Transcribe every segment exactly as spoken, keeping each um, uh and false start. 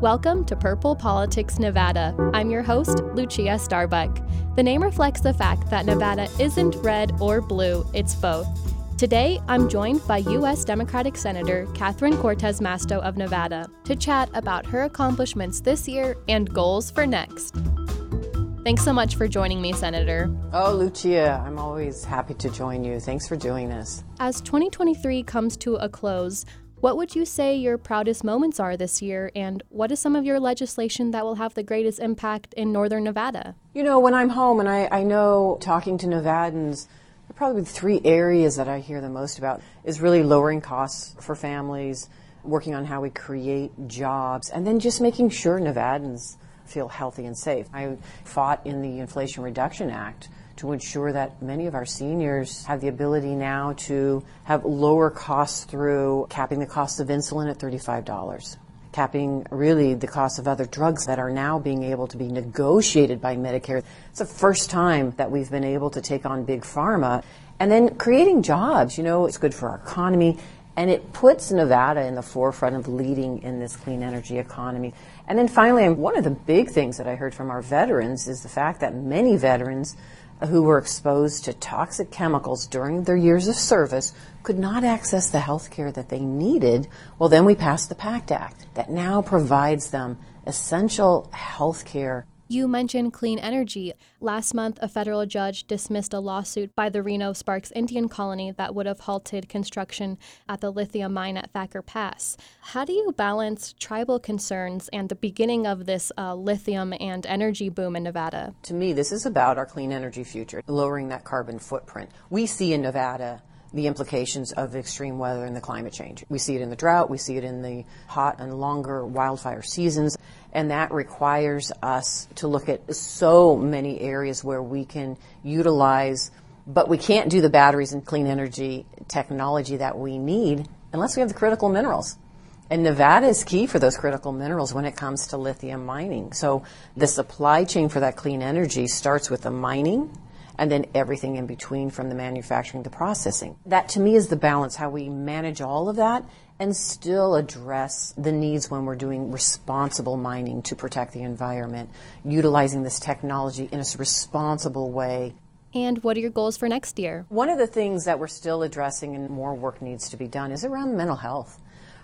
Welcome to Purple Politics Nevada. I'm your host, Lucia Starbuck. The name reflects the fact that Nevada isn't red or blue, it's both. Today, I'm joined by U S Democratic Senator Catherine Cortez Masto of Nevada to chat about her accomplishments this year and goals for next. Thanks so much for joining me, Senator. Oh, Lucia, I'm always happy to join you. Thanks for doing this. As twenty twenty-three comes to a close, what would you say your proudest moments are this year, and what is some of your legislation that will have the greatest impact in northern Nevada? You know, when I'm home, and I, I know talking to Nevadans, probably the three areas that I hear the most about is really lowering costs for families, working on how we create jobs, and then just making sure Nevadans feel healthy and safe. I fought in the Inflation Reduction Act to ensure that many of our seniors have the ability now to have lower costs through capping the cost of insulin at thirty-five dollars, capping really the cost of other drugs that are now being able to be negotiated by Medicare. It's the first time that we've been able to take on Big Pharma. And then creating jobs, you know, it's good for our economy, and it puts Nevada in the forefront of leading in this clean energy economy. And then finally, one of the big things that I heard from our veterans is the fact that many veterans who were exposed to toxic chemicals during their years of service could not access the health care that they needed. Well, then we passed the PACT Act that now provides them essential health care. You mentioned clean energy. Last month, a federal judge dismissed a lawsuit by the Reno-Sparks Indian Colony that would have halted construction at the lithium mine at Thacker Pass. How do you balance tribal concerns and the beginning of this uh, lithium and energy boom in Nevada? To me, this is about our clean energy future, lowering that carbon footprint. We see in Nevada the implications of extreme weather and the climate change. We see it in the drought, we see it in the hot and longer wildfire seasons, and that requires us to look at so many areas where we can utilize, but we can't do the batteries and clean energy technology that we need unless we have the critical minerals. And Nevada is key for those critical minerals when it comes to lithium mining. So the supply chain for that clean energy starts with the mining, and then everything in between from the manufacturing to processing. That to me is the balance, how we manage all of that and still address the needs when we're doing responsible mining to protect the environment, utilizing this technology in a responsible way. And what are your goals for next year? One of the things that we're still addressing and more work needs to be done is around mental health.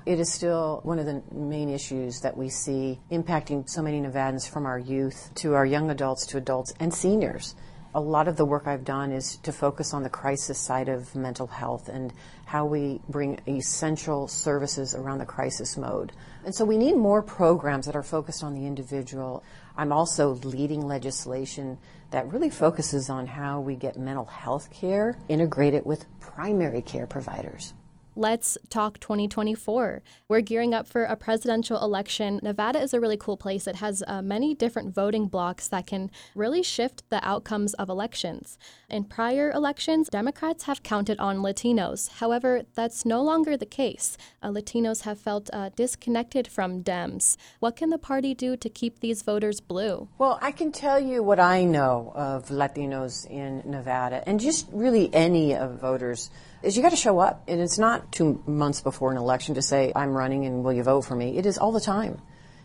It is still one of the main issues that we see impacting so many Nevadans, from our youth to our young adults to adults and seniors. A lot of the work I've done is to focus on the crisis side of mental health and how we bring essential services around the crisis mode. And so we need more programs that are focused on the individual. I'm also leading legislation that really focuses on how we get mental health care integrated with primary care providers. Let's talk twenty twenty-four. We're gearing up for a presidential election. Nevada is a really cool place. It has uh, many different voting blocks that can really shift the outcomes of elections. In prior elections, Democrats have counted on Latinos. However, that's no longer the case. Uh, Latinos have felt uh, disconnected from Dems. What can the party do to keep these voters blue? Well, I can tell you what I know of Latinos in Nevada, and just really any of voters, is you got to show up. And it's not two months before an election to say, I'm running and will you vote for me? It is all the time,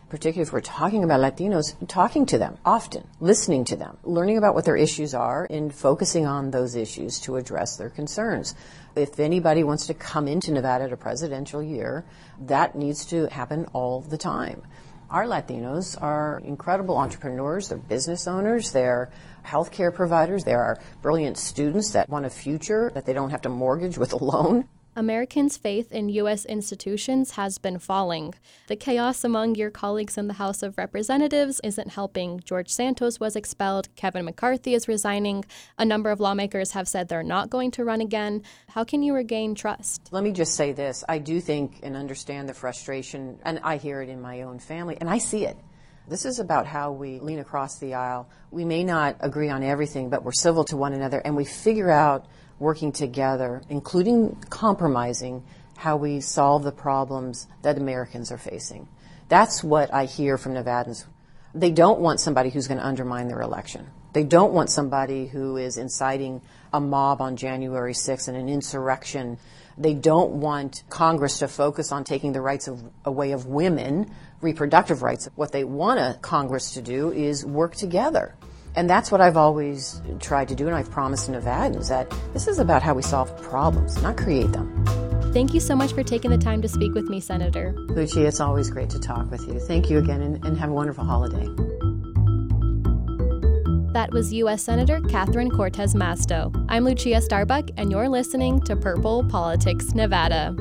particularly if we're talking about Latinos, talking to them often, listening to them, learning about what their issues are and focusing on those issues to address their concerns. If anybody wants to come into Nevada at a presidential year, that needs to happen all the time. Our Latinos are incredible entrepreneurs, they're business owners, they're healthcare providers, they are brilliant students that want a future that they don't have to mortgage with a loan. Americans' faith in U S institutions has been falling. The chaos among your colleagues in the House of Representatives isn't helping. George Santos was expelled. Kevin McCarthy is resigning. A number of lawmakers have said they're not going to run again. How can you regain trust? Let me just say this. I do think and understand the frustration, and I hear it in my own family, and I see it. This is about how we lean across the aisle. We may not agree on everything, but we're civil to one another, and we figure out working together, including compromising, how we solve the problems that Americans are facing. That's what I hear from Nevadans. They don't want somebody who's going to undermine their election. They don't want somebody who is inciting a mob on January sixth and an insurrection. They don't want Congress to focus on taking the rights of, away of women, reproductive rights. What they want a Congress to do is work together. And that's what I've always tried to do, and I've promised Nevadans that this is about how we solve problems, not create them. Thank you so much for taking the time to speak with me, Senator. Lucia, it's always great to talk with you. Thank you again, and, and have a wonderful holiday. That was U S Senator Catherine Cortez Masto. I'm Lucia Starbuck, and you're listening to Purple Politics Nevada.